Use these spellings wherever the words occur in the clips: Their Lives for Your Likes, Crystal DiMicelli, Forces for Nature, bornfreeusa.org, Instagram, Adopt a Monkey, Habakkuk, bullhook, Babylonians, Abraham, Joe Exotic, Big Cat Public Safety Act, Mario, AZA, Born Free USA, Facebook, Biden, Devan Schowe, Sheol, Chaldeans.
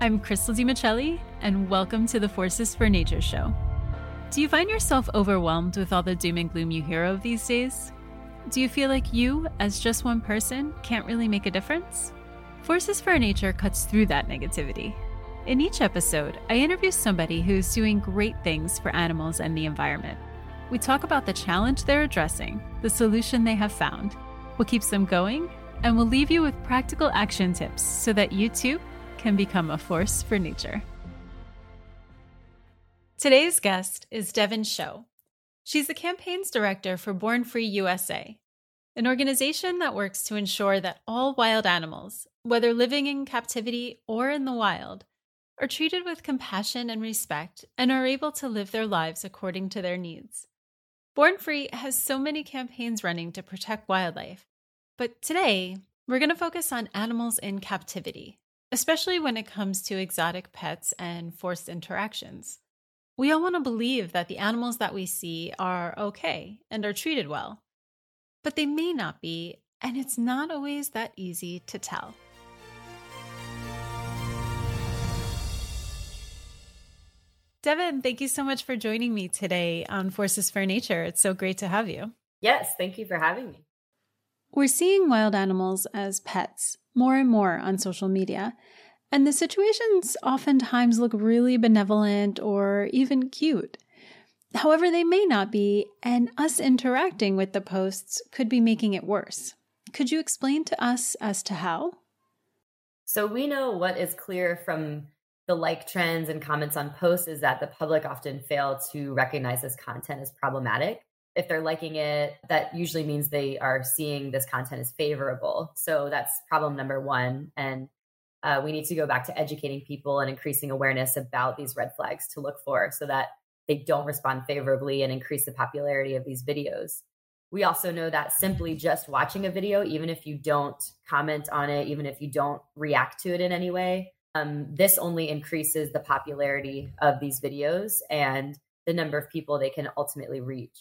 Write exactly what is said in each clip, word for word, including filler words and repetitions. I'm Crystal DiMicelli, and welcome to the Forces for Nature show. Do you find yourself overwhelmed with all the doom and gloom you hear of these days? Do you feel like you, as just one person, can't really make a difference? Forces for Nature cuts through that negativity. In each episode, I interview somebody who is doing great things for animals and the environment. We talk about the challenge they're addressing, the solution they have found, what keeps them going, and we'll leave you with practical action tips so that you too can become a force for nature. Today's guest is Devan Schowe. She's the campaigns director for Born Free U S A, an organization that works to ensure that all wild animals, whether living in captivity or in the wild, are treated with compassion and respect and are able to live their lives according to their needs. Born Free has so many campaigns running to protect wildlife, but today we're going to focus on animals in captivity, especially when it comes to exotic pets and forced interactions. We all want to believe that the animals that we see are okay and are treated well, but they may not be, and it's not always that easy to tell. Devan, thank you so much for joining me today on Forces for Nature. It's so great to have you. Yes, thank you for having me. We're seeing wild animals as pets more and more on social media, and the situations oftentimes look really benevolent or even cute. However, they may not be, and us interacting with the posts could be making it worse. Could you explain to us as to how? So we know what is clear from the like trends and comments on posts is that the public often fail to recognize this content as problematic. If they're liking it, that usually means they are seeing this content as favorable. So that's problem number one. And uh, we need to go back to educating people and increasing awareness about these red flags to look for so that they don't respond favorably and increase the popularity of these videos. We also know that simply just watching a video, even if you don't comment on it, even if you don't react to it in any way, Um, this only increases the popularity of these videos and the number of people they can ultimately reach,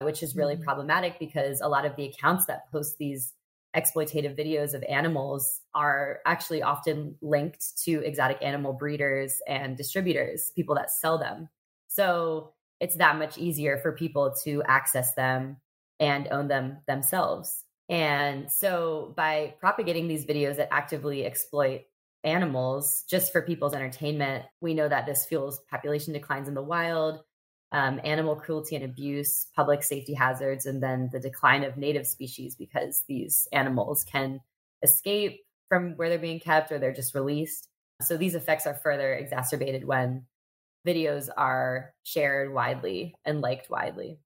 which is really mm-hmm. problematic because a lot of the accounts that post these exploitative videos of animals are actually often linked to exotic animal breeders and distributors, people that sell them. So it's that much easier for people to access them and own them themselves. And so by propagating these videos that actively exploit animals just for people's entertainment, we know that this fuels population declines in the wild, um, animal cruelty and abuse, public safety hazards, and then the decline of native species because these animals can escape from where they're being kept or they're just released. So these effects are further exacerbated when videos are shared widely and liked widely.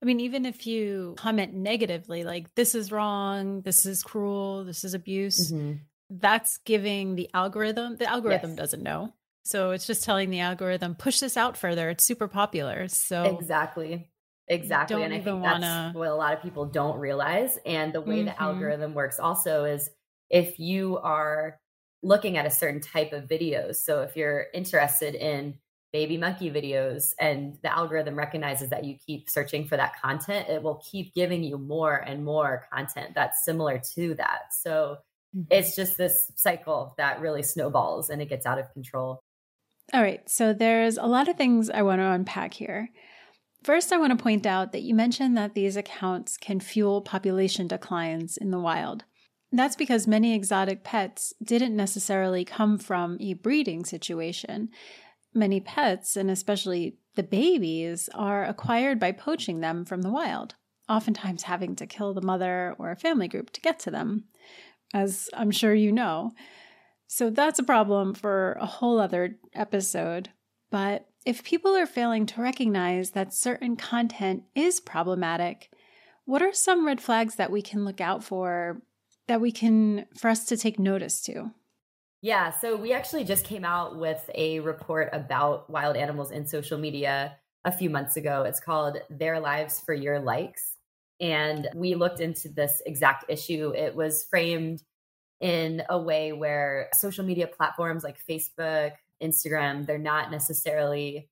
I mean, even if you comment negatively, like this is wrong, this is cruel, this is abuse, mm-hmm. that's giving the algorithm, the algorithm yes. doesn't know. So it's just telling the algorithm, push this out further. It's super popular. So exactly, exactly. And I think wanna... that's what a lot of people don't realize. And the way mm-hmm. the algorithm works also is if you are looking at a certain type of videos. So if you're interested in baby monkey videos and the algorithm recognizes that you keep searching for that content, it will keep giving you more and more content that's similar to that. So it's just this cycle that really snowballs and it gets out of control. All right. So there's a lot of things I want to unpack here. First, I want to point out that you mentioned that these accounts can fuel population declines in the wild. That's because many exotic pets didn't necessarily come from a breeding situation. Many pets, and especially the babies, are acquired by poaching them from the wild, oftentimes having to kill the mother or a family group to get to them, as I'm sure you know. So that's a problem for a whole other episode. But if people are failing to recognize that certain content is problematic, what are some red flags that we can look out for, that we can, for us to take notice to? Yeah, so we actually just came out with a report about wild animals in social media a few months ago. It's called Their Lives for Your Likes. And we looked into this exact issue. It was framed in a way where social media platforms like Facebook, Instagram, they're not necessarily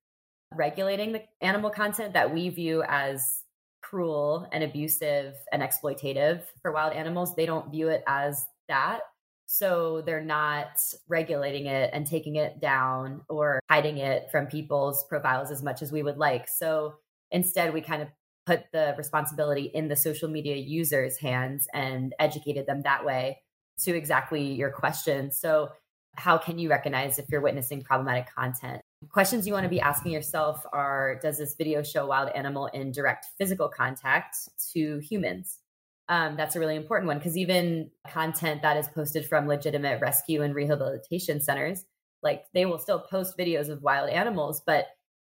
regulating the animal content that we view as cruel and abusive and exploitative for wild animals. They don't view it as that. So they're not regulating it and taking it down or hiding it from people's profiles as much as we would like. So instead, we kind of put the responsibility in the social media users' hands and educated them that way to exactly your question. So how can you recognize if you're witnessing problematic content? Questions you want to be asking yourself are, does this video show a wild animal in direct physical contact to humans? Um, that's a really important one, because even content that is posted from legitimate rescue and rehabilitation centers, like they will still post videos of wild animals, but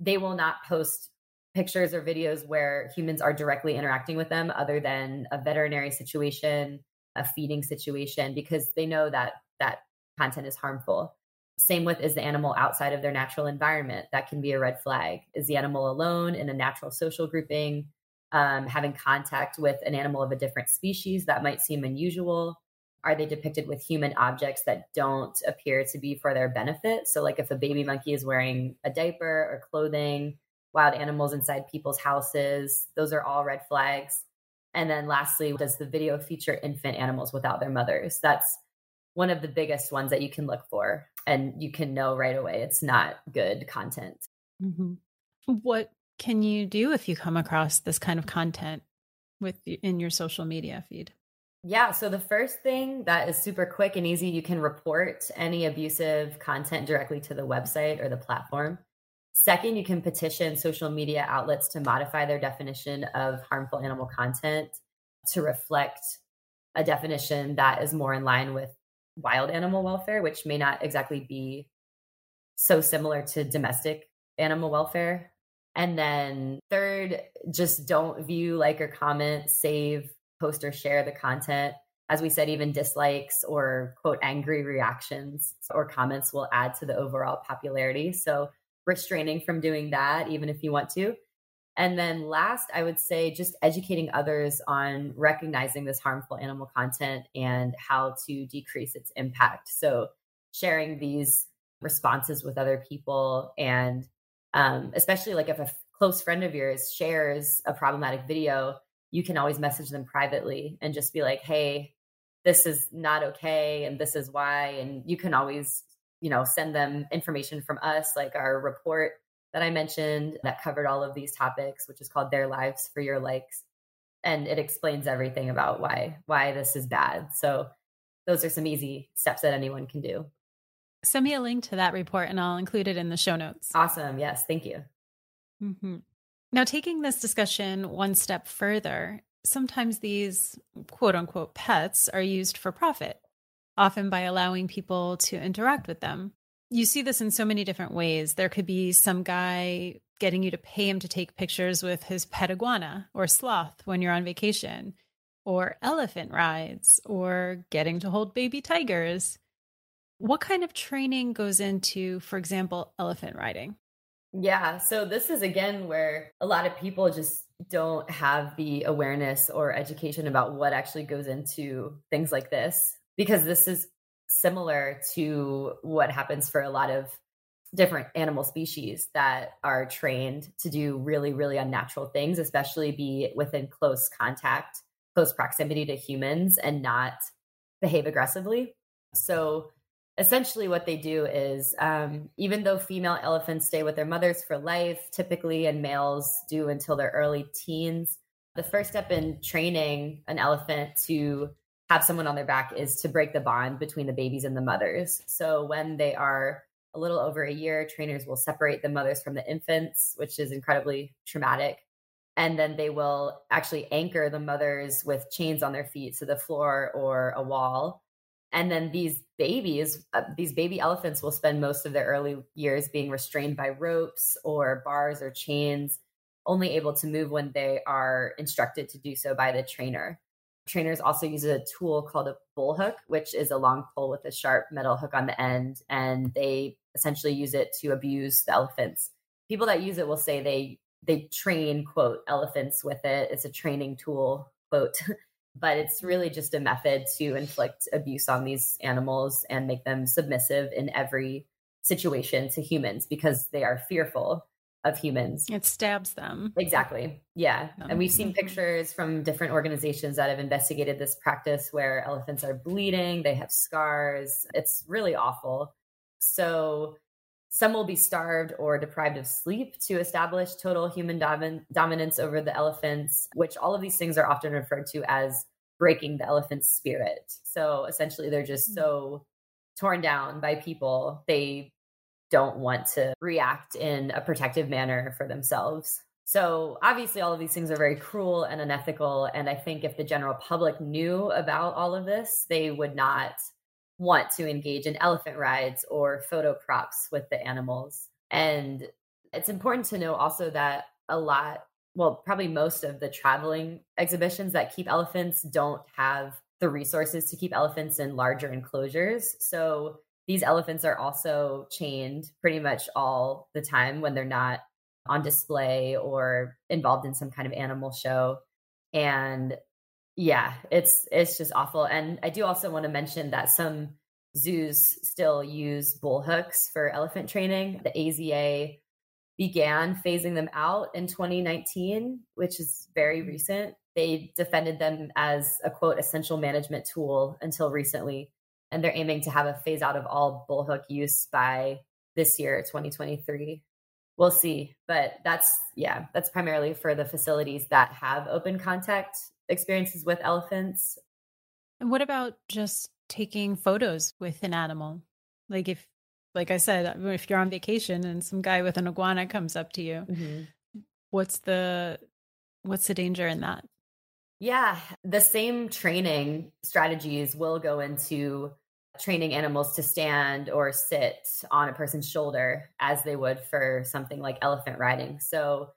they will not post pictures or videos where humans are directly interacting with them other than a veterinary situation, a feeding situation, because they know that that content is harmful. Same with, is the animal outside of their natural environment? That can be a red flag. Is the animal alone in a natural social grouping? Um, having contact with an animal of a different species that might seem unusual? Are they depicted with human objects that don't appear to be for their benefit? So like if a baby monkey is wearing a diaper or clothing, wild animals inside people's houses, those are all red flags. And then lastly, does the video feature infant animals without their mothers? That's one of the biggest ones that you can look for, and you can know right away it's not good content. Mm-hmm. What can you do if you come across this kind of content with in your social media feed? Yeah. So the first thing that is super quick and easy, you can report any abusive content directly to the website or the platform. Second, you can petition social media outlets to modify their definition of harmful animal content to reflect a definition that is more in line with wild animal welfare, which may not exactly be so similar to domestic animal welfare. And then third, just don't view, like, or comment, save, post, or share the content. As we said, even dislikes or, quote, angry reactions or comments will add to the overall popularity. So restraining from doing that, even if you want to. And then last, I would say just educating others on recognizing this harmful animal content and how to decrease its impact. So sharing these responses with other people, and Um, especially like if a f- close friend of yours shares a problematic video, you can always message them privately and just be like, hey, this is not okay, and this is why. And you can always, you know, send them information from us, like our report that I mentioned that covered all of these topics, which is called Their Lives for Your Likes. And it explains everything about why, why this is bad. So those are some easy steps that anyone can do. Send me a link to that report and I'll include it in the show notes. Awesome. Yes. Thank you. Mm-hmm. Now, taking this discussion one step further, sometimes these quote unquote pets are used for profit, often by allowing people to interact with them. You see this in so many different ways. There could be some guy getting you to pay him to take pictures with his pet iguana or sloth when you're on vacation, or elephant rides, or getting to hold baby tigers. What kind of training goes into, for example, elephant riding? Yeah. So this is, again, where a lot of people just don't have the awareness or education about what actually goes into things like this, because this is similar to what happens for a lot of different animal species that are trained to do really, really unnatural things, especially be within close contact, close proximity to humans, and not behave aggressively. So essentially what they do is, um, even though female elephants stay with their mothers for life, typically, and males do until their early teens, the first step in training an elephant to have someone on their back is to break the bond between the babies and the mothers. So when they are a little over a year, trainers will separate the mothers from the infants, which is incredibly traumatic. And then they will actually anchor the mothers with chains on their feet to the floor or a wall. And then these babies, uh, these baby elephants will spend most of their early years being restrained by ropes or bars or chains, only able to move when they are instructed to do so by the trainer. Trainers also use a tool called a bullhook, which is a long pole with a sharp metal hook on the end, and they essentially use it to abuse the elephants. People that use it will say they they train, quote, elephants with it. It's a training tool, quote. But it's really just a method to inflict abuse on these animals and make them submissive in every situation to humans, because they are fearful of humans. It stabs them. Exactly. Yeah. Um, and we've seen pictures from different organizations that have investigated this practice where elephants are bleeding, they have scars. It's really awful. So some will be starved or deprived of sleep to establish total human domin- dominance over the elephants, which all of these things are often referred to as breaking the elephant's spirit. So essentially, they're just so torn down by people, they don't want to react in a protective manner for themselves. So obviously, all of these things are very cruel and unethical. And I think if the general public knew about all of this, they would not want to engage in elephant rides or photo props with the animals. And it's important to know also that a lot, well, probably most of the traveling exhibitions that keep elephants don't have the resources to keep elephants in larger enclosures. So these elephants are also chained pretty much all the time when they're not on display or involved in some kind of animal show. And yeah, it's it's just awful. And I do also want to mention that some zoos still use bull hooks for elephant training. The A Z A began phasing them out in twenty nineteen, which is very recent. They defended them as a, quote, essential management tool until recently. And they're aiming to have a phase out of all bullhook use by this year, twenty twenty-three. We'll see. But that's, yeah, that's primarily for the facilities that have open contact experiences with elephants. And what about just taking photos with an animal? Like if, like I said, if you're on vacation and some guy with an iguana comes up to you, mm-hmm. what's the, what's the danger in that? Yeah. The same training strategies will go into training animals to stand or sit on a person's shoulder as they would for something like elephant riding. So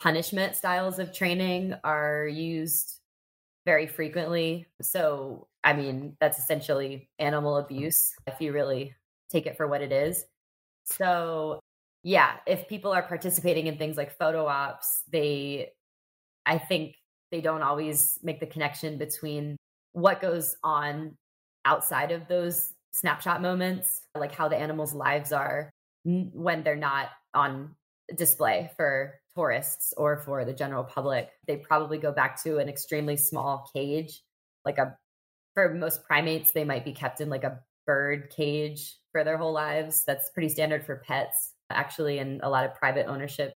punishment styles of training are used very frequently. So, I mean, that's essentially animal abuse if you really take it for what it is. So, yeah, if people are participating in things like photo ops, they, I think they don't always make the connection between what goes on outside of those snapshot moments, like how the animals' lives are when they're not on display for tourists or for the general public. They probably go back to an extremely small cage. Like a, for most primates, they might be kept in like a bird cage for their whole lives. That's pretty standard for pets, actually, in a lot of private ownership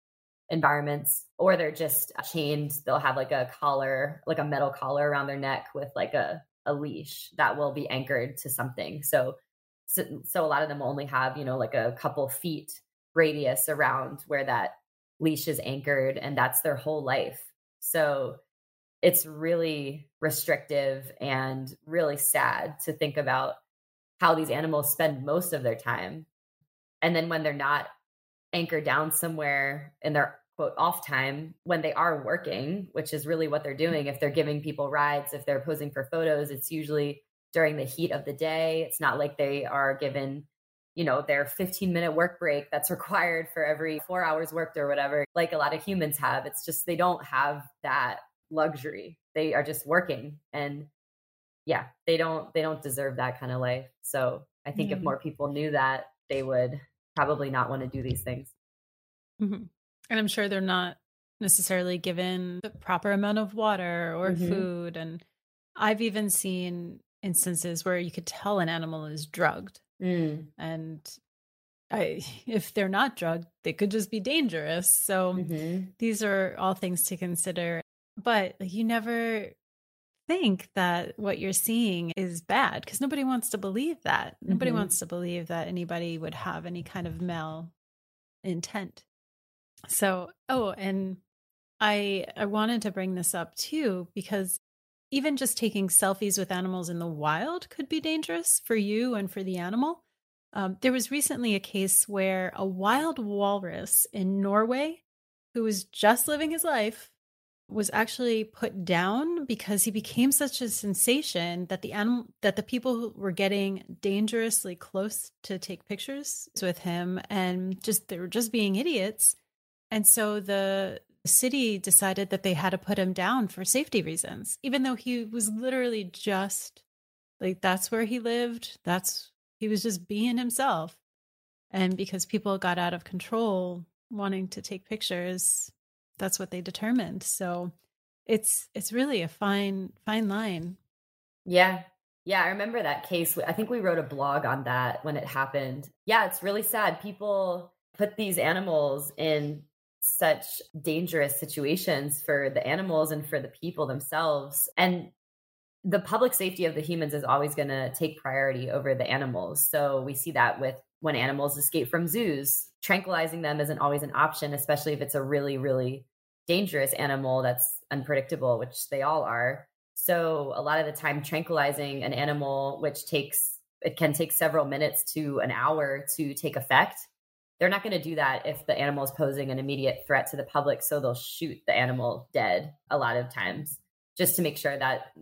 environments. Or they're just chained. They'll have like a collar, like a metal collar around their neck with like a, a leash that will be anchored to something. So, so, so a lot of them only have, you know, like a couple feet radius around where that leash is anchored, and that's their whole life. So it's really restrictive and really sad to think about how these animals spend most of their time. And then when they're not anchored down somewhere in their, quote, off time, when they are working, which is really what they're doing, if they're giving people rides, if they're posing for photos, it's usually during the heat of the day. It's not like they are given, you know, their fifteen minute work break that's required for every four hours worked or whatever, like a lot of humans have. It's just, they don't have that luxury. They are just working, and yeah, they don't, they don't deserve that kind of life. So I think mm-hmm. if more people knew that, they would probably not want to do these things. Mm-hmm. And I'm sure they're not necessarily given the proper amount of water or mm-hmm. food. And I've even seen instances where you could tell an animal is drugged. Mm. And I, if they're not drugged, they could just be dangerous. So mm-hmm. these are all things to consider. But you never think that what you're seeing is bad, because nobody wants to believe that. Mm-hmm. Nobody wants to believe that anybody would have any kind of mal intent. So, oh, and I I wanted to bring this up too, because even just taking selfies with animals in the wild could be dangerous for you and for the animal. Um, there was recently a case where a wild walrus in Norway, who was just living his life, was actually put down because he became such a sensation that the animal, that the people were getting dangerously close to take pictures with him, and just they were just being idiots. And so the city decided that they had to put him down for safety reasons, even though he was literally just like, that's where he lived. That's, he was just being himself. And because people got out of control wanting to take pictures, that's what they determined. So it's it's really a fine, fine line. Yeah. Yeah. I remember that case. I think we wrote a blog on that when it happened. Yeah. It's really sad. People put these animals in such dangerous situations for the animals and for the people themselves. And the public safety of the humans is always going to take priority over the animals. So we see that with when animals escape from zoos, tranquilizing them isn't always an option, especially if it's a really, really dangerous animal that's unpredictable, which they all are. So a lot of the time tranquilizing an animal, which takes, it can take several minutes to an hour to take effect. They're not going to do that if the animal is posing an immediate threat to the public. So they'll shoot the animal dead a lot of times just to make sure that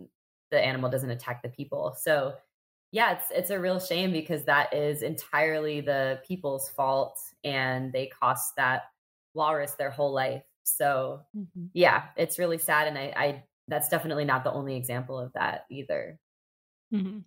the animal doesn't attack the people. So yeah, it's it's a real shame because that is entirely the people's fault and they cost that walrus their whole life. So mm-hmm. yeah, it's really sad. And I, I that's definitely not the only example of that either. Mm-hmm.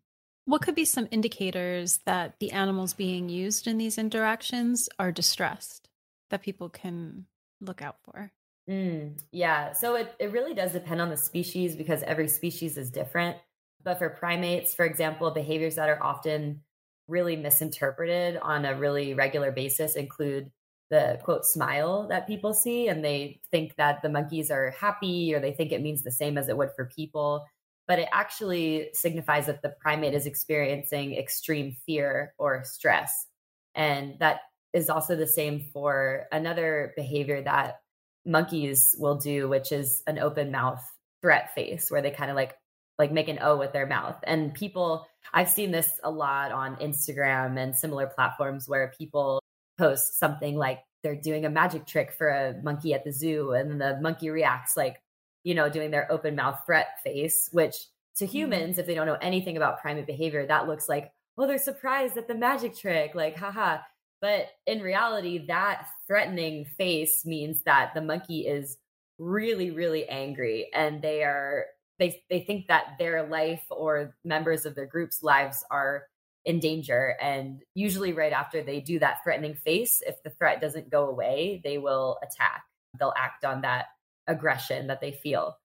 What could be some indicators that the animals being used in these interactions are distressed that people can look out for? Mm, yeah. So it, it really does depend on the species because every species is different. But for primates, for example, behaviors that are often really misinterpreted on a really regular basis include the quote smile that people see and they think that the monkeys are happy or they think it means the same as it would for people. But it actually signifies that the primate is experiencing extreme fear or stress. And that is also the same for another behavior that monkeys will do, which is an open mouth threat face where they kind of like like make an O with their mouth. And people, I've seen this a lot on Instagram and similar platforms where people post something like they're doing a magic trick for a monkey at the zoo and the monkey reacts like, you know, doing their open mouth threat face, which to humans, mm. if they don't know anything about primate behavior, that looks like, well, they're surprised at the magic trick, like, haha. But in reality, that threatening face means that the monkey is really, really angry and they are they they think that their life or members of their group's lives are in danger. And usually right after they do that threatening face, if the threat doesn't go away, they will attack. They'll act on that aggression that they feel.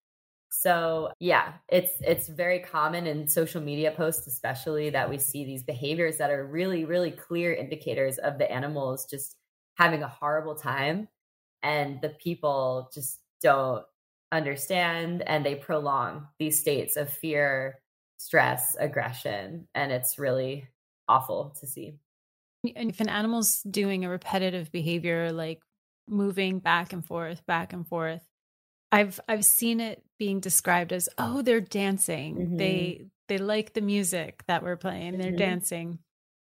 So yeah, it's it's very common in social media posts, especially, that we see these behaviors that are really, really clear indicators of the animals just having a horrible time. And the people just don't understand and they prolong these states of fear, stress, aggression. And it's really awful to see. And if an animal's doing a repetitive behavior, like moving back and forth, back and forth, I've I've seen it being described as, oh, they're dancing. Mm-hmm. They they like the music that we're playing. They're mm-hmm. dancing.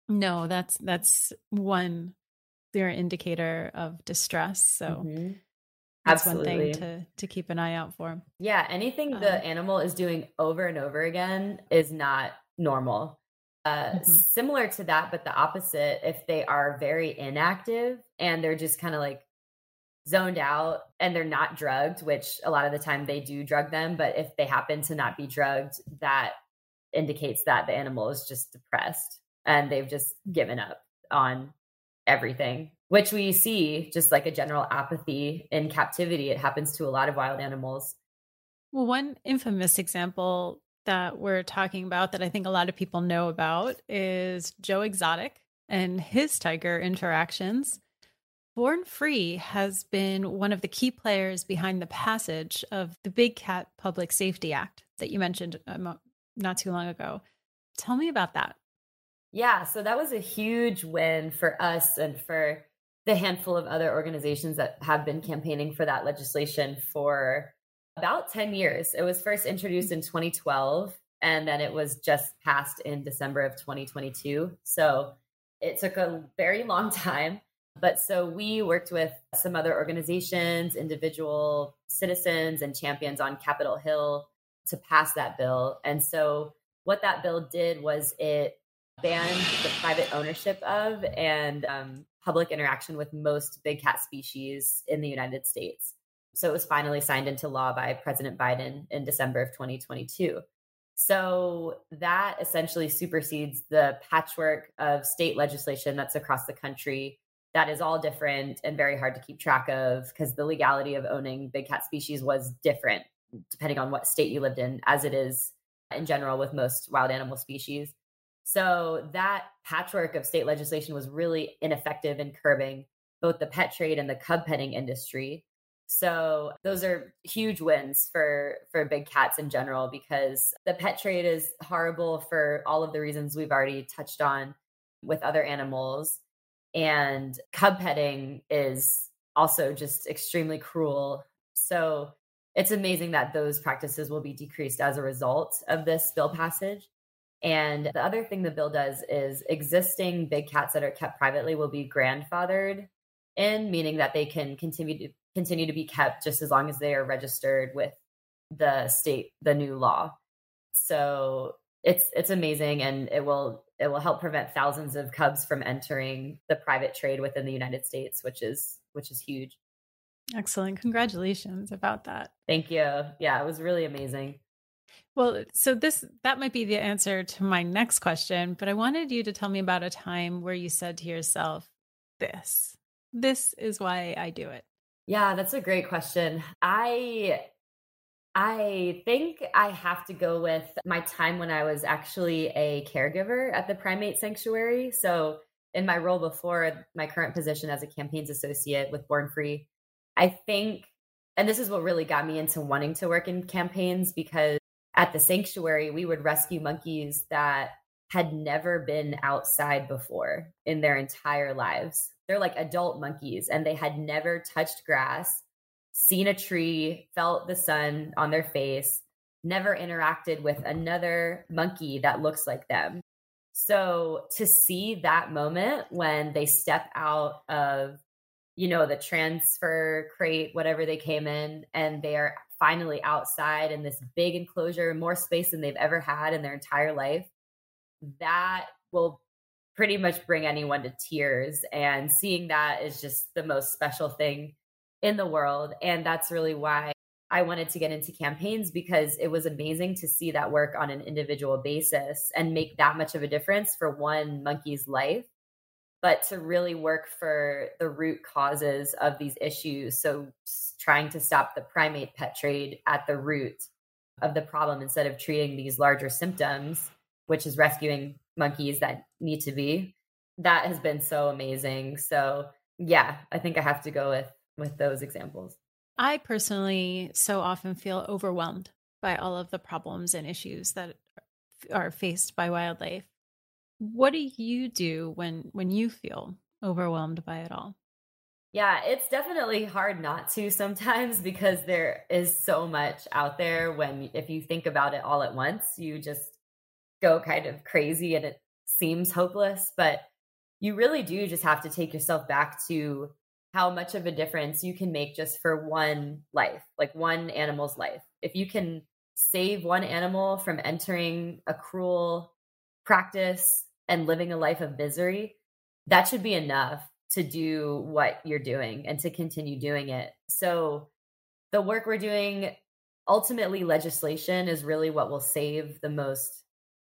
No, that's that's one clear indicator of distress. So mm-hmm. that's one thing to to keep an eye out for. Yeah, anything um, the animal is doing over and over again is not normal. Uh, mm-hmm. Similar to that, but the opposite. If they are very inactive and they're just kind of like zoned out and they're not drugged, which a lot of the time they do drug them. But if they happen to not be drugged, that indicates that the animal is just depressed and they've just given up on everything, which we see just like a general apathy in captivity. It happens to a lot of wild animals. Well, one infamous example that we're talking about that I think a lot of people know about is Joe Exotic and his tiger interactions. Born Free has been one of the key players behind the passage of the Big Cat Public Safety Act that you mentioned not too long ago. Tell me about that. Yeah, so that was a huge win for us and for the handful of other organizations that have been campaigning for that legislation for about ten years. It was first introduced in twenty twelve, and then it was just passed in December of twenty twenty-two. So it took a very long time. But so we worked with some other organizations, individual citizens, and champions on Capitol Hill to pass that bill. And so what that bill did was it banned the private ownership of and um, public interaction with most big cat species in the United States. So it was finally signed into law by President Biden in December of twenty twenty-two. So that essentially supersedes the patchwork of state legislation that's across the country that is all different and very hard to keep track of, because the legality of owning big cat species was different depending on what state you lived in, as it is in general with most wild animal species. So that patchwork of state legislation was really ineffective in curbing both the pet trade and the cub petting industry. So those are huge wins for, for big cats in general, because the pet trade is horrible for all of the reasons we've already touched on with other animals. And cub petting is also just extremely cruel. So it's amazing that those practices will be decreased as a result of this bill passage. And the other thing the bill does is existing big cats that are kept privately will be grandfathered in, meaning that they can continue to continue to be kept just as long as they are registered with the state, the new law. So it's it's amazing, and it will it will help prevent thousands of cubs from entering the private trade within the United States, which is which is huge. Excellent. Congratulations about that. Thank you. Yeah, it was really amazing. Well, so this that might be the answer to my next question, but I wanted you to tell me about a time where you said to yourself, this, this is why I do it. Yeah, that's a great question. I I think I have to go with my time when I was actually a caregiver at the primate sanctuary. So in my role before my current position as a campaigns associate with Born Free, I think, and this is what really got me into wanting to work in campaigns, because at the sanctuary, we would rescue monkeys that had never been outside before in their entire lives. They're like adult monkeys, and they had never touched grass, seen a tree, felt the sun on their face, never interacted with another monkey that looks like them. So to see that moment when they step out of, you know, the transfer crate, whatever they came in, and they are finally outside in this big enclosure, more space than they've ever had in their entire life, that will pretty much bring anyone to tears. And seeing that is just the most special thing in the world. And that's really why I wanted to get into campaigns, because it was amazing to see that work on an individual basis and make that much of a difference for one monkey's life, but to really work for the root causes of these issues. So trying to stop the primate pet trade at the root of the problem instead of treating these larger symptoms, which is rescuing monkeys that need to be. That has been so amazing. So yeah, I think I have to go with, with those examples. I personally so often feel overwhelmed by all of the problems and issues that are faced by wildlife. What do you do when, when you feel overwhelmed by it all? Yeah, it's definitely hard not to sometimes, because there is so much out there. When, if you think about it all at once, you just go kind of crazy and it seems hopeless, but you really do just have to take yourself back to how much of a difference you can make just for one life, like one animal's life. If you can save one animal from entering a cruel practice and living a life of misery, that should be enough to do what you're doing and to continue doing it. So the work we're doing, ultimately legislation is really what will save the most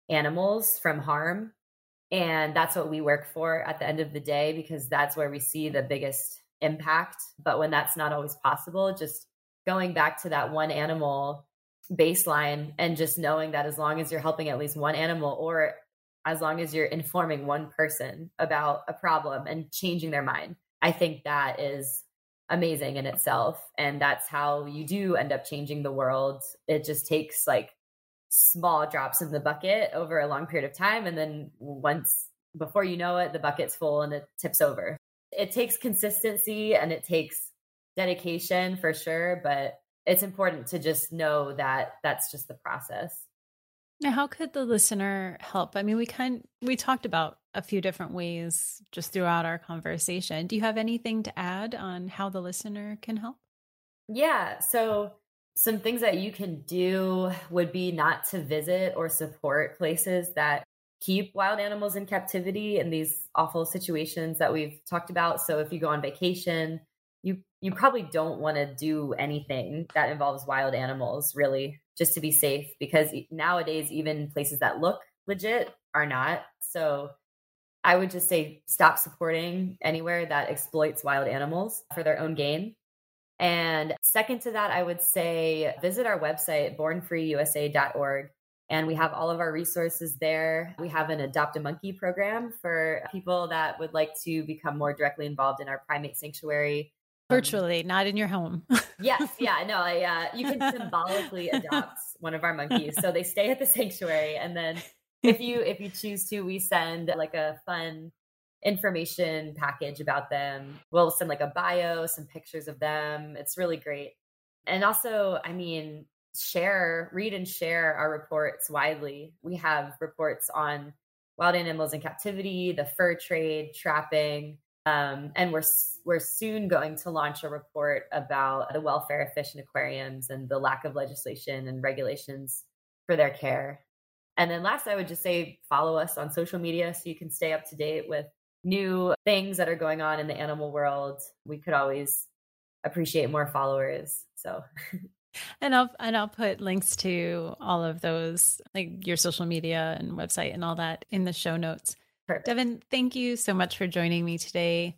animals from harm. And that's what we work for at the end of the day, because that's where we see the biggest impact. But when that's not always possible, just going back to that one animal baseline and just knowing that as long as you're helping at least one animal, or as long as you're informing one person about a problem and changing their mind, I think that is amazing in itself. And that's how you do end up changing the world. It just takes like small drops in the bucket over a long period of time. And then once, before you know it, the bucket's full and it tips over. It takes consistency and it takes dedication for sure, but it's important to just know that that's just the process. Now, how could the listener help? I mean, we kind we talked about a few different ways just throughout our conversation. Do you have anything to add on how the listener can help? Yeah. So some things that you can do would be not to visit or support places that keep wild animals in captivity in these awful situations that we've talked about. So if you go on vacation, you you probably don't want to do anything that involves wild animals, really, just to be safe, because nowadays, even places that look legit are not. So I would just say stop supporting anywhere that exploits wild animals for their own gain. And second to that, I would say visit our website, born free u s a dot org. And we have all of our resources there. We have an Adopt a Monkey program for people that would like to become more directly involved in our primate sanctuary. Virtually, um, not in your home. Yes. Yeah. No, I, uh, you can symbolically adopt one of our monkeys. So they stay at the sanctuary. And then if you, if you choose to, we send like a fun information package about them. We'll send like a bio, some pictures of them. It's really great. And also, I mean, share, read and share our reports widely. We have reports on wild animals in captivity, the fur trade, trapping. Um, and we're, we're soon going to launch a report about the welfare of fish and aquariums and the lack of legislation and regulations for their care. And then last, I would just say, follow us on social media so you can stay up to date with new things that are going on in the animal world. We could always appreciate more followers. So, and I'll, and I'll put links to all of those, like your social media and website and all that in the show notes. Perfect. Devan, thank you so much for joining me today.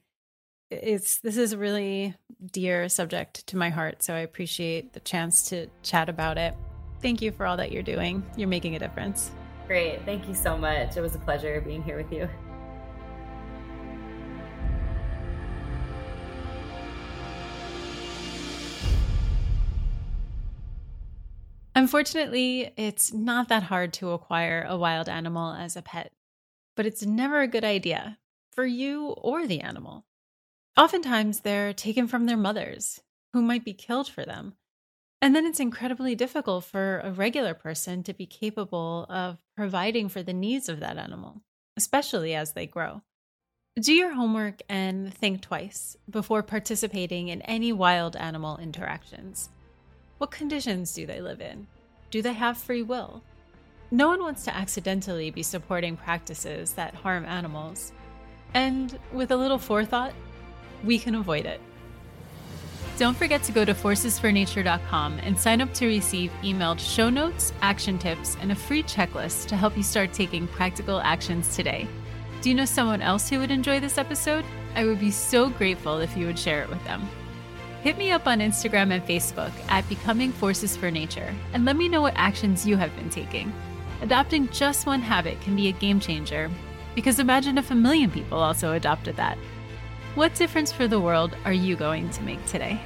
It's, this is a really dear subject to my heart. So I appreciate the chance to chat about it. Thank you for all that you're doing. You're making a difference. Great. Thank you so much. It was a pleasure being here with you. Unfortunately, it's not that hard to acquire a wild animal as a pet, but it's never a good idea for you or the animal. Oftentimes, they're taken from their mothers, who might be killed for them. And then it's incredibly difficult for a regular person to be capable of providing for the needs of that animal, especially as they grow. Do your homework and think twice before participating in any wild animal interactions. What conditions do they live in? Do they have free will? No one wants to accidentally be supporting practices that harm animals. And with a little forethought, we can avoid it. Don't forget to go to forces for nature dot com and sign up to receive emailed show notes, action tips, and a free checklist to help you start taking practical actions today. Do you know someone else who would enjoy this episode? I would be so grateful if you would share it with them. Hit me up on Instagram and Facebook at Becoming Forces for Nature and let me know what actions you have been taking. Adopting just one habit can be a game changer, because imagine if a million people also adopted that. What difference for the world are you going to make today?